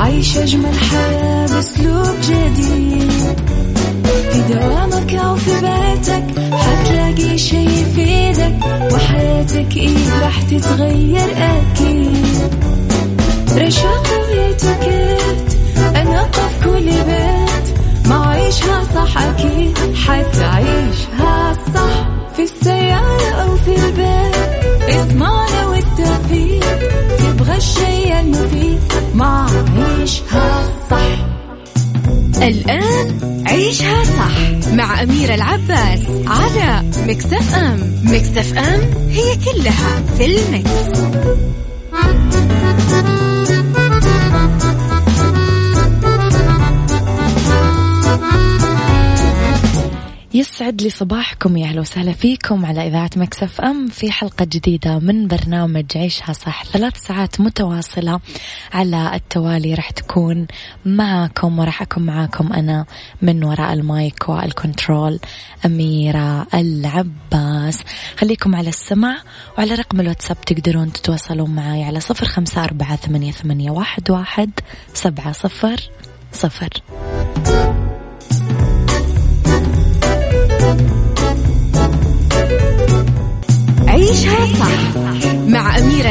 عيش أجمل حياة بأسلوب جديد، في دوامك أو في بيتك حتلاقي شي يفيدك، وحياتك إيه راح تتغير أكيد. رشاق ويتكت أنقف كل بيت، ما عيشها صح أكيد حتعيشها صح، في السيارة أو في البيت اضمعنا والتوفيق، تبغى الشيء المفيد مع عيشها صح. الآن عيشها صح مع أميرة العباس على ميكس اف ام. ميكس اف ام هي كلها في الميكس. يسعد لي صباحكم، يا أهلا وسهلا فيكم على إذاعة ميكس اف ام في حلقة جديدة من برنامج عيشها صح. 3 ساعات متواصلة على التوالي راح تكون معكم، وراح أكون معكم أنا من وراء المايك والكنترول أميرة العباس. خليكم على السمع، وعلى رقم الواتساب تقدرون تتواصلوا معي على 0548811700. عيشها صح مع أميرة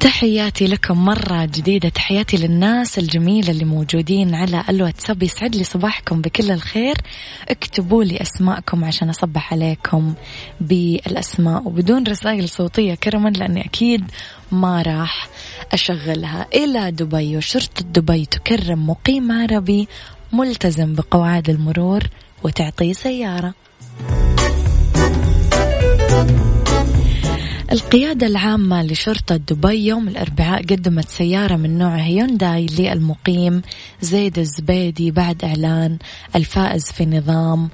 تحياتي لكم مرة جديدة، تحياتي للناس الجميلة اللي موجودين على الواتساب. يسعد لي صباحكم بكل الخير. اكتبوا لي أسماءكم عشان أصبح عليكم بالأسماء، وبدون رسائل صوتية كرما لأني أكيد ما راح أشغلها. إلى دبي، وشرطة دبي تكرم مقيم عربي ملتزم بقواعد المرور وتعطيه سيارة. القيادة العامة لشرطة دبي يوم الأربعاء قدمت سيارة من نوع هيونداي للمقيم زيد الزبيدي بعد إعلان الفائز في نظام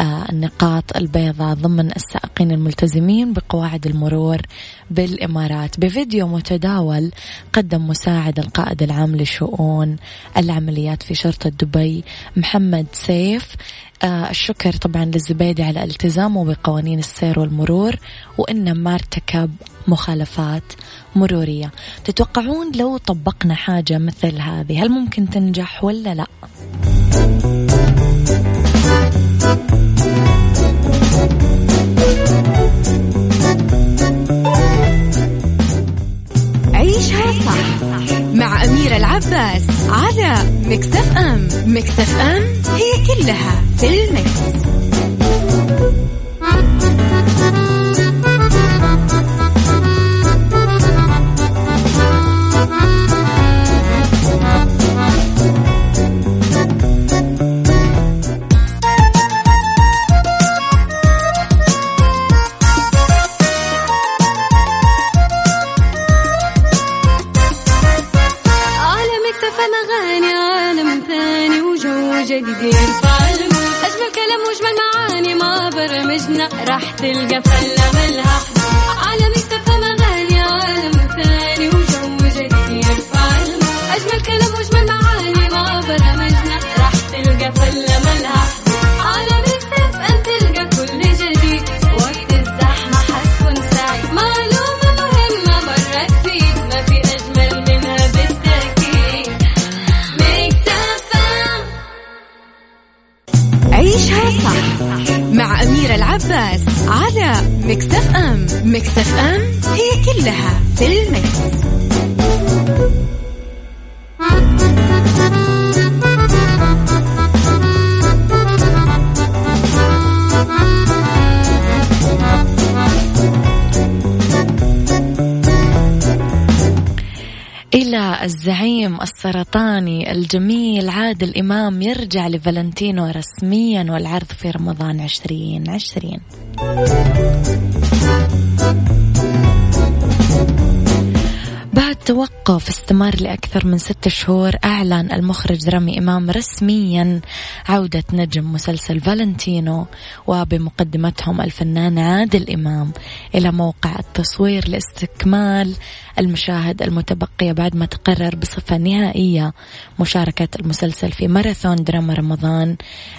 النقاط البيضاء ضمن السائقين الملتزمين بقواعد المرور بالإمارات. بفيديو متداول قدم مساعد القائد العام لشؤون العمليات في شرطة دبي محمد سيف الشكر طبعا للزبيدي على التزامه بقوانين السير والمرور، وإنه ما ارتكب مخالفات مرورية. تتوقعون لو طبقنا حاجة مثل هذه هل ممكن تنجح ولا لا؟ عيشها صح مع أميرة العباس على ميكس اف ام. ميكس اف ام هي كلها في الميكس. أجمل كلام وأجمل معاني، ما برمجنا راح تلقى فلة ملها. عالم اكتفى مغاني، عالم ثاني وجو جديد يرفعلم. أجمل كلام وأجمل معاني، ما برمجنا راح تلقى فلة ملها. عالم اكتفى أن تلقى كل جديد، وقت الزحمة حتكون سعيد. معلومة مهمة مرة تفيد، ما في أجمل منها بالتأكيد. عيشها صح مع أميرة العباس على ميكس اف ام. ميكس اف ام هي كلها في الميكس. النعيم السرطاني الجميل عادل إمام يرجع لفالنتينو رسميا والعرض في رمضان 2020. بعد توقف استمر لأكثر من 6 شهور أعلن المخرج رامي إمام رسميا عودة نجم مسلسل فالنتينو وبمقدمتهم الفنان عادل إمام إلى موقع التصوير لاستكمال المشاهد المتبقية بعد ما تقرر بصفة نهائية مشاركة المسلسل في ماراثون دراما رمضان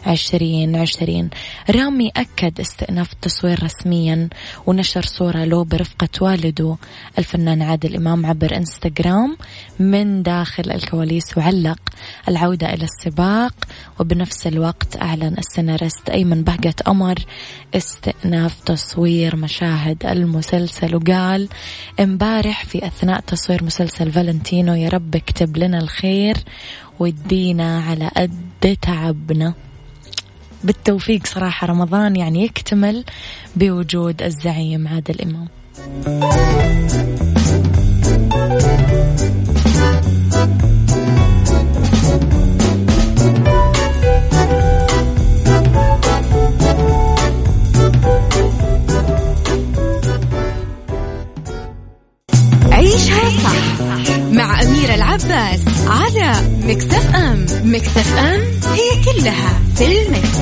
2020. رامي أكد استئناف التصوير رسميا ونشر صورة له برفقة والده الفنان عادل إمام عبر إنستغرام من داخل الكواليس، وعلق العودة إلى السباق. وبنفس الوقت أعلن السيناريست أيمن بهجت قمر استئناف تصوير مشاهد المسلسل، وقال امبارح في أثناء تصوير مسلسل فالنتينو يا رب اكتب لنا الخير وادينا على قد تعبنا. بالتوفيق صراحة، رمضان يعني يكتمل بوجود الزعيم عادل إمام. عيشها صح مع أميرة العباس على ميكس اف ام. ميكس اف ام هي كلها في الميكس.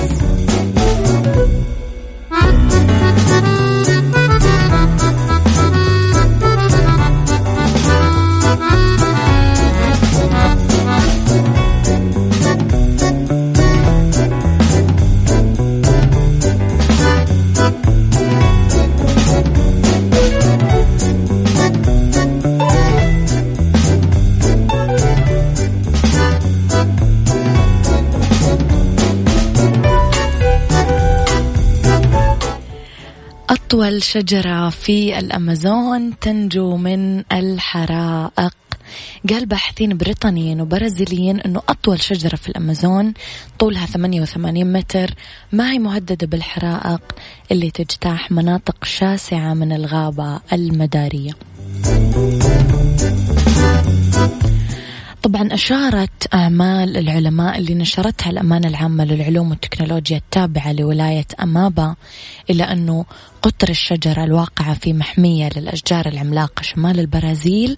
أطول شجرة في الأمازون تنجو من الحرائق. قال باحثين بريطانيين وبرازيليين أنه أطول شجرة في الأمازون طولها 88 متر ما هي مهددة بالحرائق اللي تجتاح مناطق شاسعة من الغابة المدارية. طبعا أشارت أعمال العلماء اللي نشرتها الأمانة العامة للعلوم والتكنولوجيا التابعة لولاية أمابا إلى أنه قطر الشجرة الواقعة في محمية للأشجار العملاقة شمال البرازيل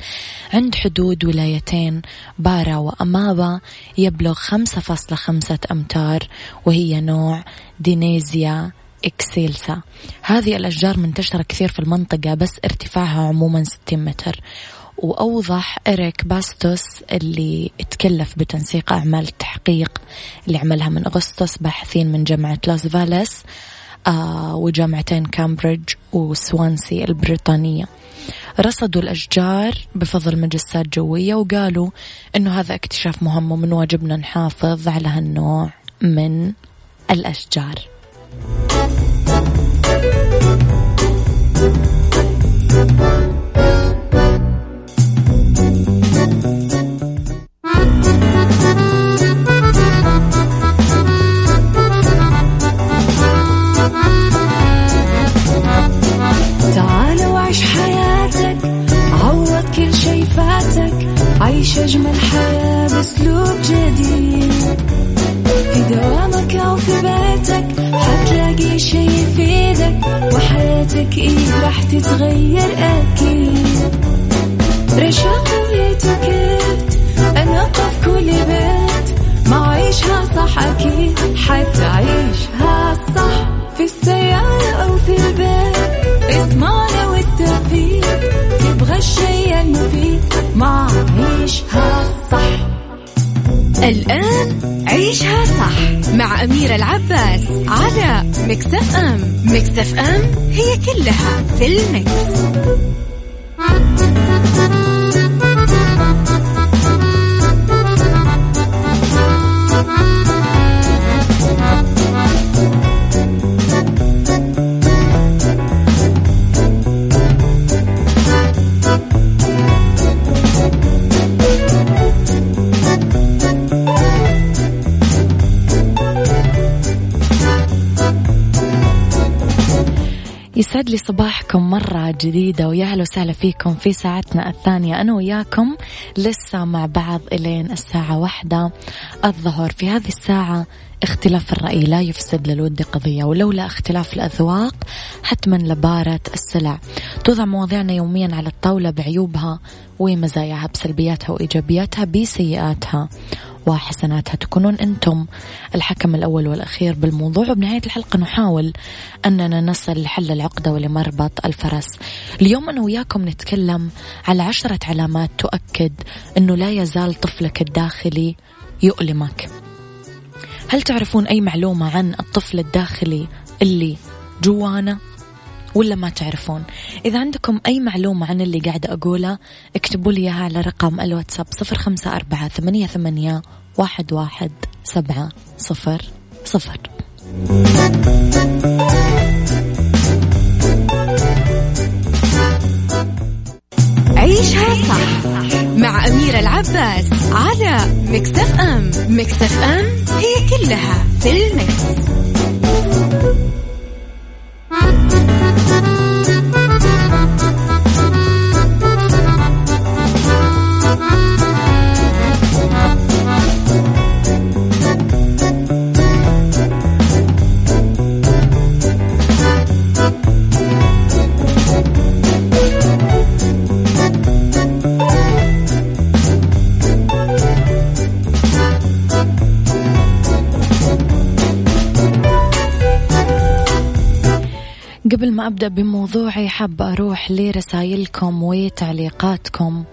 عند حدود ولايتين بارا وأمابا يبلغ 5.5 أمتار، وهي نوع دينيزيا اكسيلسا. هذه الأشجار منتشرة كثير في المنطقة بس ارتفاعها عموما 60 متر. وأوضح إريك باستوس اللي اتكلف بتنسيق أعمال التحقيق اللي عملها من أغسطس باحثين من جامعة لاس فاليس وجامعتين كامبريدج وسوانسي البريطانية. رصدوا الأشجار بفضل مجسات جوية وقالوا إنه هذا اكتشاف مهم ومن واجبنا نحافظ على هالنوع من الأشجار. عيش أجمل حياة بأسلوب جديد في دوامك أو في بيتك حتلاقي شي يفيدك وحياتك إيه راح تتغير أكيد. رشاق ويتوكيت أنا أقف كل بيت ما عيشها صح أكيد حتعيشها صح في السيارة أو في البيت. اسمعنا والتوفيق تبغى الشي المفيد مع عيشها صح. الآن عيشها صح مع أميرة العباس على ميكس اف ام. ميكس اف ام هي كلها في الميكس. يسعد لي صباحكم مرة جديدة ويا هلا وسهلا فيكم في ساعتنا الثانية. أنا وياكم لسه مع بعض إلين الساعة 1 الظهر. في هذه الساعة اختلاف الرأي لا يفسد للود قضية، ولولا اختلاف الأذواق حتما لبارة السلع. توضع مواضيعنا يوميا على الطاولة بعيوبها ومزاياها، بسلبياتها وإيجابياتها، بسيئاتها وحسناتها. تكونون أنتم الحكم الأول والأخير بالموضوع، وبنهاية الحلقة نحاول أننا نصل لحل العقدة ولمربط الفرس. اليوم أنا وياكم نتكلم على 10 علامات تؤكد أنه لا يزال طفلك الداخلي يؤلمك. هل تعرفون أي معلومة عن الطفل الداخلي اللي جوانا ولا ما تعرفون؟ إذا عندكم أي معلومة عن اللي قاعدة أقولها اكتبوا لي إياها على رقم الواتساب 0548811700. عيشها صح مع أميرة العباس على ميكس اف ام. ميكس اف ام هي كلها في الميكس. قبل ما أبدأ بموضوعي حابة أروح لرسائلكم وتعليقاتكم.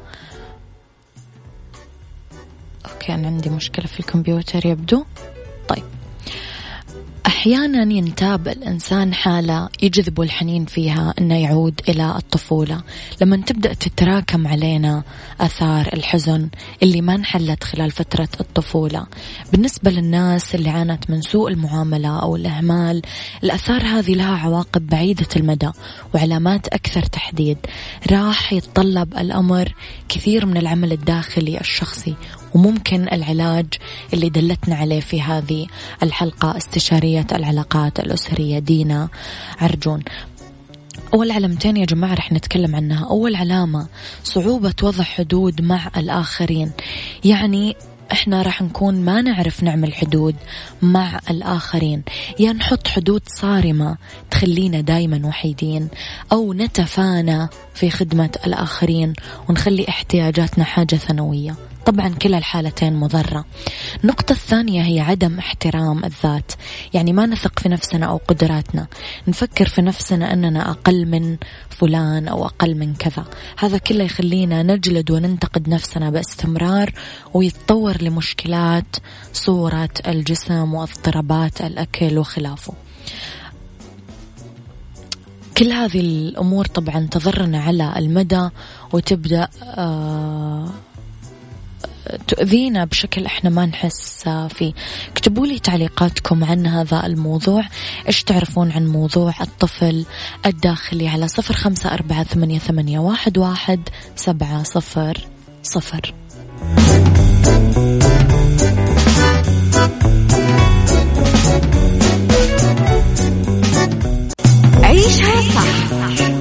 أوكي، أنا عندي مشكلة في الكمبيوتر يبدو. طيب، أحيانا ينتاب الإنسان حالة يجذب الحنين فيها أنه يعود إلى الطفولة، لما تبدأ تتراكم علينا آثار الحزن اللي ما انحلت خلال فترة الطفولة. بالنسبة للناس اللي عانت من سوء المعاملة أو الإهمال، الآثار هذه لها عواقب بعيدة المدى وعلامات أكثر تحديد. راح يتطلب الأمر كثير من العمل الداخلي الشخصي، وممكن العلاج اللي دلتنا عليه في هذه الحلقة استشارية العلاقات الأسرية دينا عرجون. أول علامتين يا جماعة رح نتكلم عنها. أول علامة صعوبة وضع حدود مع الآخرين، يعني احنا راح نكون ما نعرف نعمل حدود مع الآخرين، يا يعني نحط حدود صارمة تخلينا دايما وحيدين، أو نتفانى في خدمة الآخرين ونخلي احتياجاتنا حاجة ثانوية. طبعا كلا الحالتين مضرة. النقطة الثانية هي عدم احترام الذات، يعني ما نثق في نفسنا أو قدراتنا، نفكر في نفسنا أننا أقل من فلان أو أقل من كذا. هذا كله يخلينا نجلد وننتقد نفسنا باستمرار، ويتطور لمشكلات صورة الجسم واضطرابات الأكل وخلافه. كل هذه الأمور طبعا تضرنا على المدى وتبدأ تؤذينا بشكل احنا ما نحس فيه. اكتبوا لي تعليقاتكم عن هذا الموضوع، ايش تعرفون عن موضوع الطفل الداخلي على 0548811700. عيشها صح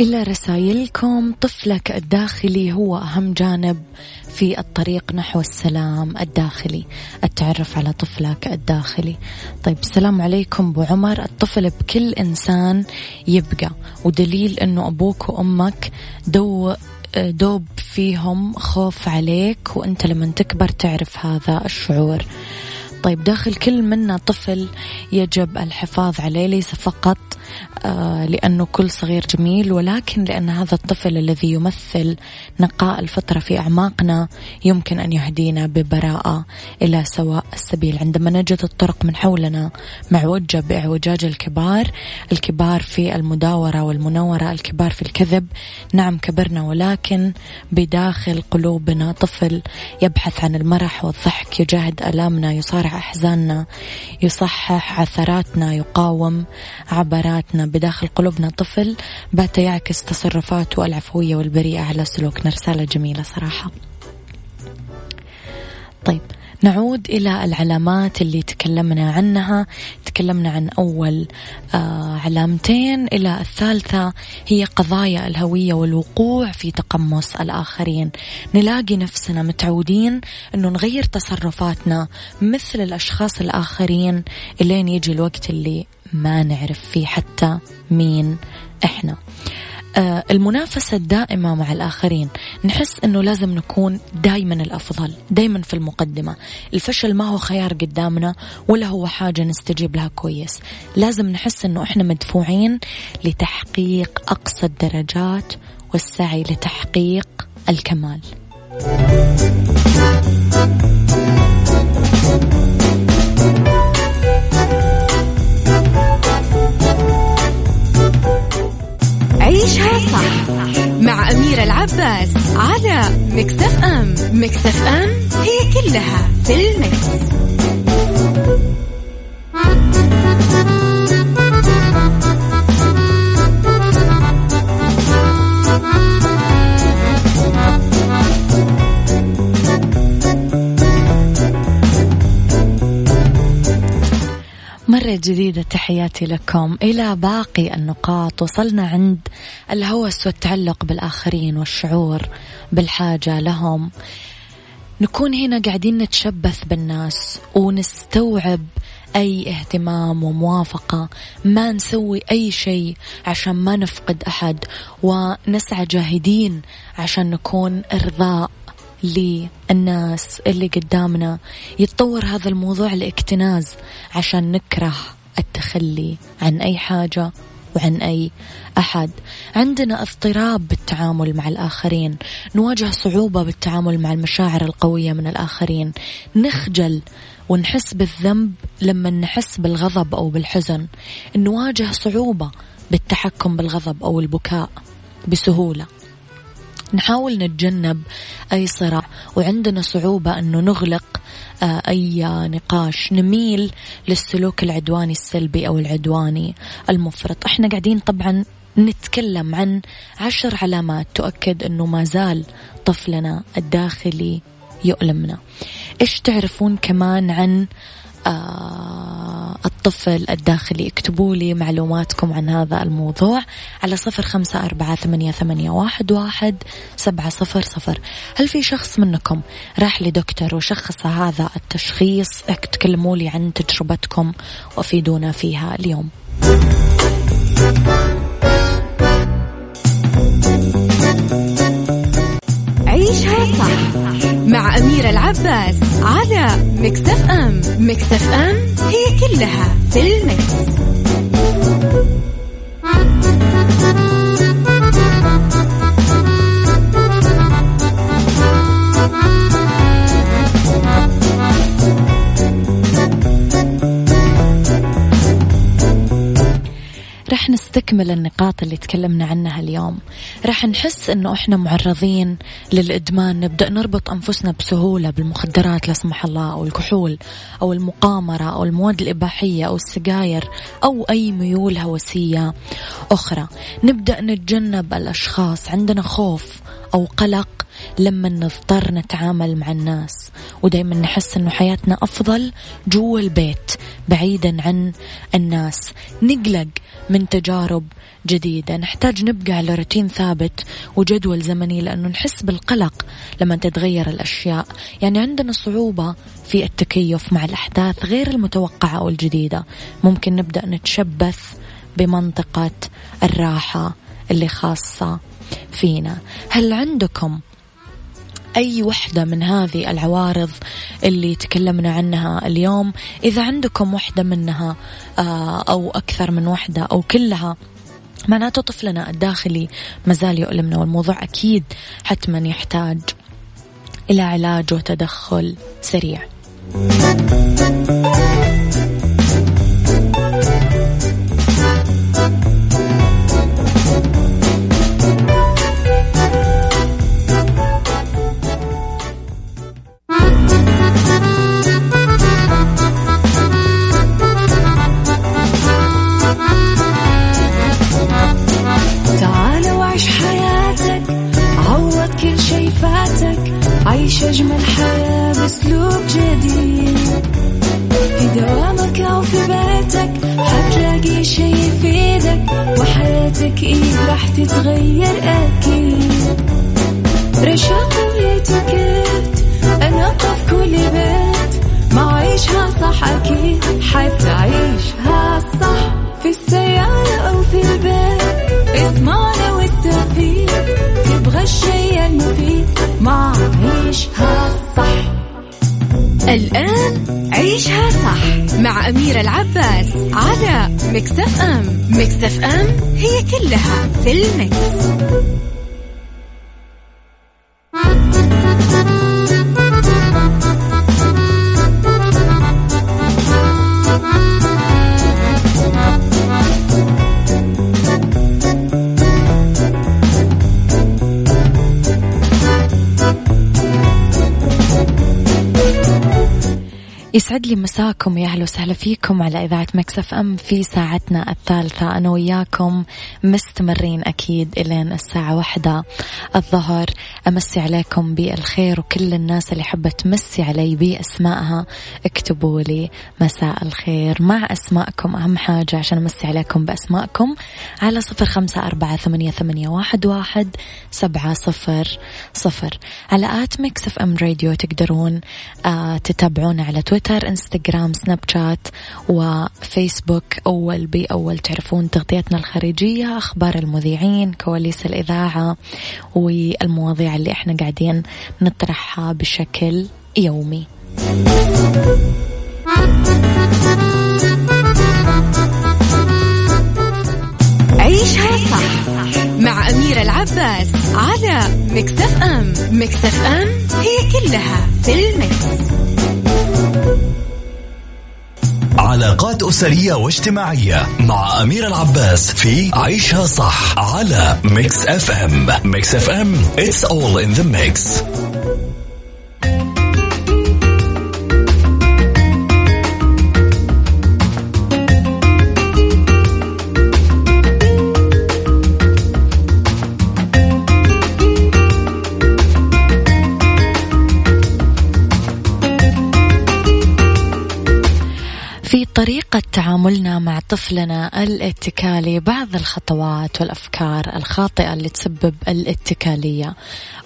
إلا رسائلكم. طفلك الداخلي هو أهم جانب في الطريق نحو السلام الداخلي، التعرف على طفلك الداخلي. طيب، السلام عليكم أبو عمر. الطفل بكل إنسان يبقى، ودليل أنه أبوك وأمك دوب فيهم خوف عليك، وأنت لما تكبر تعرف هذا الشعور. طيب، داخل كل منا طفل يجب الحفاظ عليه، ليس فقط لأنه كل صغير جميل، ولكن لأن هذا الطفل الذي يمثل نقاء الفطرة في أعماقنا يمكن أن يهدينا ببراءة إلى سواء السبيل. عندما نجد الطرق من حولنا معوجة بإعوجاج الكبار، الكبار في المداورة والمناورة، الكبار في الكذب، نعم كبرنا ولكن بداخل قلوبنا طفل يبحث عن المرح والضحك، يجاهد آلامنا، يصارع أحزاننا، يصحح عثراتنا، يقاوم عبراتنا. بداخل قلوبنا طفل بات يعكس تصرفاته العفوية والبريئة على سلوكنا. رسالة جميلة صراحة. طيب، نعود إلى العلامات اللي تكلمنا عنها. تكلمنا عن أول علامتين، إلى الثالثة هي قضايا الهوية والوقوع في تقمص الآخرين. نلاقي نفسنا متعودين أنه نغير تصرفاتنا مثل الأشخاص الآخرين إلين يجي الوقت اللي ما نعرف فيه حتى مين إحنا. المنافسة الدائمة مع الآخرين، نحس أنه لازم نكون دايما الأفضل، دايما في المقدمة. الفشل ما هو خيار قدامنا ولا هو حاجة نستجيب لها كويس، لازم نحس أنه إحنا مدفوعين لتحقيق أقصى الدرجات والسعي لتحقيق الكمال. عيشها صح مع أميرة العباس على ميكس اف ام. ميكس اف ام هي كلها في الميكس. مرة جديدة تحياتي لكم. إلى باقي النقاط وصلنا عند الهوس والتعلق بالآخرين والشعور بالحاجة لهم. نكون هنا قاعدين نتشبث بالناس ونستوعب أي اهتمام وموافقة، ما نسوي أي شيء عشان ما نفقد أحد، ونسعى جاهدين عشان نكون إرضاء للناس اللي قدامنا. يتطور هذا الموضوع لاكتناز عشان نكره التخلي عن أي حاجة وعن أي أحد. عندنا اضطراب بالتعامل مع الآخرين، نواجه صعوبة بالتعامل مع المشاعر القوية من الآخرين، نخجل ونحس بالذنب لما نحس بالغضب أو بالحزن، نواجه صعوبة بالتحكم بالغضب أو البكاء بسهولة، نحاول نتجنب أي صراع، وعندنا صعوبة أنه نغلق أي نقاش، نميل للسلوك العدواني السلبي أو العدواني المفرط. احنا قاعدين طبعا نتكلم عن 10 علامات تؤكد أنه ما زال طفلنا الداخلي يؤلمنا. إيش تعرفون كمان عن الطفل الداخلي؟ اكتبوا لي معلوماتكم عن هذا الموضوع على 0548811700. هل في شخص منكم راح لدكتور وشخص هذا التشخيص؟ تكلموا لي عن تجربتكم وافيدونا فيها اليوم. عيشها صح مع أميرة العباس على ميكس اف ام. ميكس اف ام هي كلها في الميكس. رح نستكمل النقاط اللي تكلمنا عنها اليوم. رح نحس إنه إحنا معرضين للإدمان، نبدأ نربط أنفسنا بسهولة بالمخدرات لا سمح الله، أو الكحول أو المقامرة أو المواد الإباحية أو السجاير أو أي ميول هوسية أخرى. نبدأ نتجنب الأشخاص، عندنا خوف أو قلق لما نضطر نتعامل مع الناس، ودايما نحس إنه حياتنا أفضل جوا البيت بعيدا عن الناس. نقلق من تجارب جديدة، نحتاج نبقى على روتين ثابت وجدول زمني لأنه نحس بالقلق لما تتغير الأشياء. يعني عندنا صعوبة في التكيف مع الأحداث غير المتوقعة أو الجديدة. ممكن نبدأ نتشبث بمنطقة الراحة اللي خاصة فينا. هل عندكم أي وحدة من هذه العوارض اللي تكلمنا عنها اليوم؟ إذا عندكم وحدة منها أو أكثر من وحدة أو كلها، معناته طفلنا الداخلي مازال يؤلمنا، والموضوع أكيد حتما يحتاج إلى علاج وتدخل سريع. عيش أجمل حياة بأسلوب جديد، في دوامك أو في بيتك حتلاقي شي يفيدك، وحياتك إيه راح تتغير أكيد. رشاق ويتوكيت أنا قف كل بيت، ما عيشها صح أكيد حتعيشها صح، في السيارة أو في البيت اضمعنا والتوفيق، تبغى الشي المفيد مع عيشها صح. الآن عيشها صح مع أميرة العباس على ميكس اف ام. ميكس اف ام هي كلها في الميكس. يسعد لي مساكم، يا أهلا وسهلا فيكم على إذاعة ميكس اف ام في ساعتنا الثالثة، أنا وياكم مستمرين أكيد إلين الساعة 1 الظهر. أمسي عليكم بالخير، وكل الناس اللي حابة تمسي علي بأسمائها اكتبوا لي مساء الخير مع أسمائكم، أهم حاجة عشان أمسي عليكم بأسمائكم على 0548811700. على آت ميكس اف ام راديو تقدرون تتابعون على تويتر، انستغرام، سناب شات وفيسبوك. أول بأول تعرفون تغطيتنا الخارجية، أخبار المذيعين، كواليس الإذاعة والمواضيع اللي احنا قاعدين نطرحها بشكل يومي. عيشها صح مع أميرة العباس على ميكس اف ام. ميكس اف ام هي كلها في الميكس. علاقات أسرية واجتماعية مع أميرة العباس في عيشها صح على ميكس اف ام. ميكس اف ام it's all in the mix. طريقة تعاملنا مع طفلنا الاتكالي، بعض الخطوات والأفكار الخاطئة اللي تسبب الاتكالية.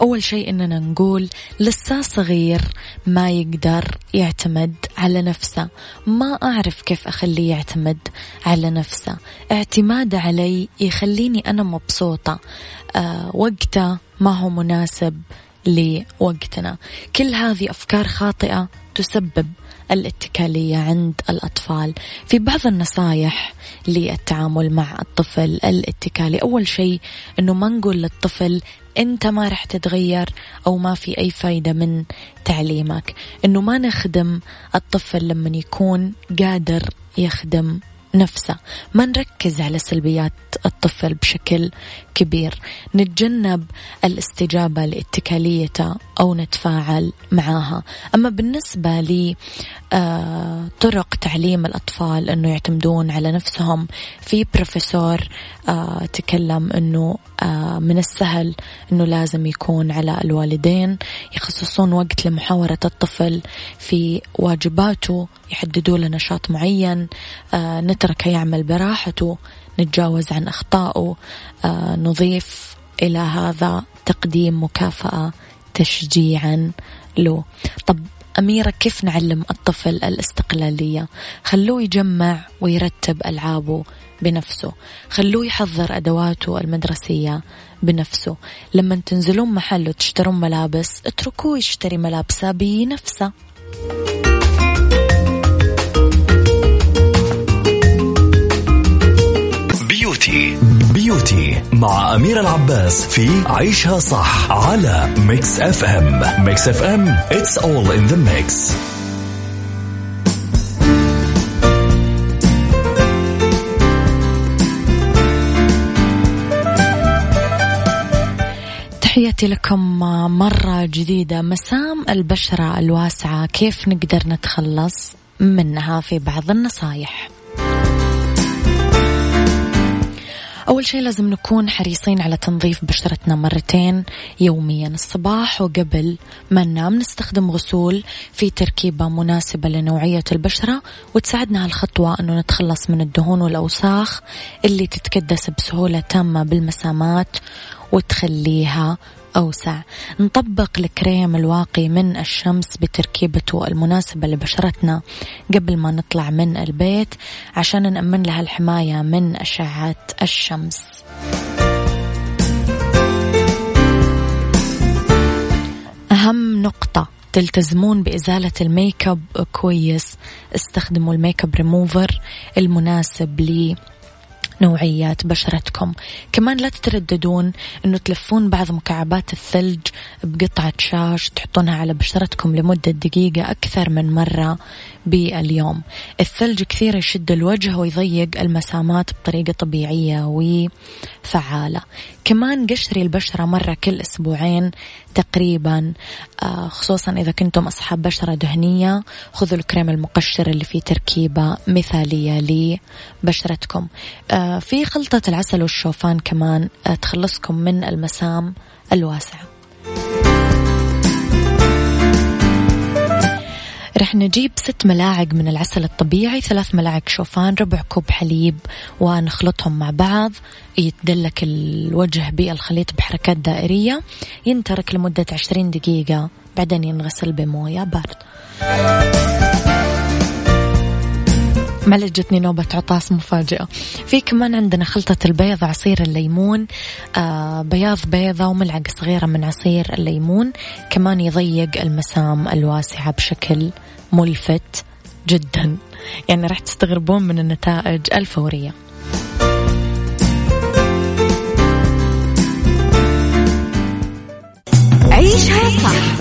أول شيء إننا نقول لسه صغير ما يقدر يعتمد على نفسه، ما أعرف كيف أخليه يعتمد على نفسه، اعتماده علي يخليني أنا مبسوطة، وقته ما هو مناسب لوقتنا. كل هذه أفكار خاطئة تسبب الاتكالية عند الأطفال. في بعض النصائح للتعامل مع الطفل الاتكالي، أول شيء أنه ما نقول للطفل أنت ما رح تتغير أو ما في أي فايدة من تعليمك، أنه ما نخدم الطفل لما يكون قادر يخدم نفسه، ما نركز على سلبيات الطفل بشكل كبير، نتجنب الاستجابة لاتكاليته أو نتفاعل معاها. أما بالنسبة لي طرق تعليم الأطفال أنه يعتمدون على نفسهم، في بروفيسور تكلم أنه من السهل أنه لازم يكون على الوالدين يخصصون وقت لمحاورة الطفل في واجباته، يحددوا له نشاط معين، نتركه يعمل براحته، نتجاوز عن أخطائه، نضيف إلى هذا تقديم مكافأة تشجيعا له. طب أميرة كيف نعلم الطفل الاستقلالية؟ خلوه يجمع ويرتب ألعابه بنفسه، خلوه يحضر أدواته المدرسية بنفسه، لما تنزلون محله تشترون ملابس اتركوه يشتري ملابسه بنفسه. بيوتي مع أميرة العباس في عيشها صح على ميكس اف ام. ميكس اف ام it's all in the mix. تحياتي لكم مرة جديدة. مسام البشرة الواسعة، كيف نقدر نتخلص منها؟ في بعض النصايح. أول شيء لازم نكون حريصين على تنظيف بشرتنا مرتين يوميا، الصباح وقبل ما ننام. نستخدم غسول في تركيبة مناسبة لنوعية البشرة، وتساعدنا هالخطوة أنه نتخلص من الدهون والأوساخ اللي تتكدس بسهولة تامة بالمسامات وتخليها أوسع. نطبق الكريم الواقي من الشمس بتركيبته المناسبة لبشرتنا قبل ما نطلع من البيت عشان نأمن لها الحماية من أشعة الشمس. أهم نقطة، تلتزمون بإزالة الميك اب كويس. استخدموا الميك اب ريموفر المناسب لي نوعيات بشرتكم. كمان لا تترددون أنه تلفون بعض مكعبات الثلج بقطعة شاش تحطونها على بشرتكم لمدة دقيقة أكثر من مرة باليوم. الثلج كثير يشد الوجه ويضيق المسامات بطريقة طبيعية وفعالة. كمان قشري البشرة مرة كل أسبوعين تقريبا، خصوصا إذا كنتم أصحاب بشرة دهنية. خذوا الكريم المقشر اللي فيه تركيبة مثالية لبشرتكم. في خلطة العسل والشوفان كمان تخلصكم من المسام الواسعة. رح نجيب 6 ملاعق من العسل الطبيعي، 3 ملاعق شوفان، ربع كوب حليب، ونخلطهم مع بعض. يتدلك الوجه بالخليط بحركات دائرية، ينترك لمدة 20 دقيقة، بعدين ينغسل بموية بارد. ملجتني نوبة عطاس مفاجئة. في كمان عندنا خلطة البيض، عصير الليمون، بياض بيضة وملعقة صغيرة من عصير الليمون، كمان يضيق المسام الواسعة بشكل ملفت جدا، يعني راح تستغربون من النتائج الفورية. عيشها صح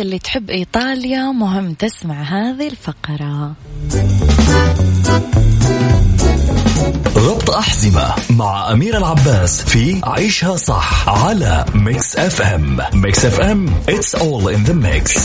اللي تحب إيطاليا مهم تسمع هذه الفقرة. ربط أحزمة مع أميرة العباس في عيشها صح على ميكس اف ام. ميكس اف ام it's all in the mix.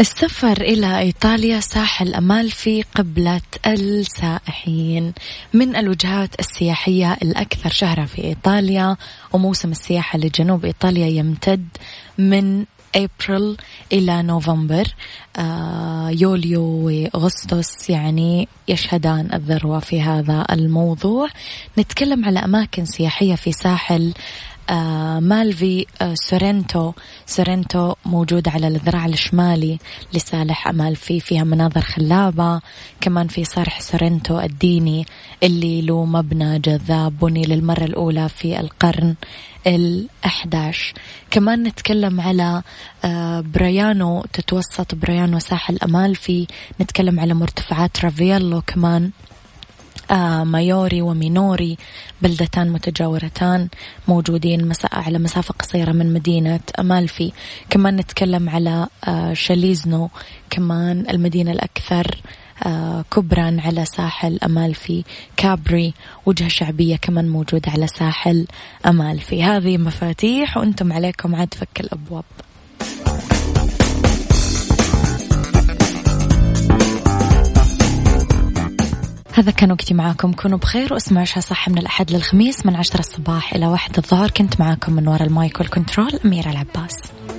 السفر إلى إيطاليا، ساحل أمالفي قبلة السائحين، من الوجهات السياحية الأكثر شهرة في إيطاليا. وموسم السياحة لجنوب إيطاليا يمتد من أبريل إلى نوفمبر. يوليو وأغسطس يعني يشهدان الذروة في هذا الموضوع. نتكلم على أماكن سياحية في ساحل مالفي سورينتو موجود على الذراع الشمالي لساحل أمالفي، فيها مناظر خلابة. كمان في صرح سورينتو الديني اللي له مبنى جذاب بني للمرة الأولى في القرن ال11. كمان نتكلم على بريانو، تتوسط بريانو ساحل أمالفي، نتكلم على مرتفعات رافيالو، كمان مايوري ومينوري بلدتان متجاورتان موجودين على مسافة قصيرة من مدينة أمالفي. كمان نتكلم على شاليزنو، كمان المدينة الأكثر كبرا على ساحل أمالفي. كابري وجهة شعبية كمان موجودة على ساحل أمالفي. هذه مفاتيح وأنتم عليكم عاد فك الأبواب. هذا كان وقتي معاكم، كونوا بخير واسمعوا عيشها صح من الأحد للخميس من 10 الصباح إلى 1 الظهر. كنت معاكم من وراء المايك والكنترول أميرة العباس.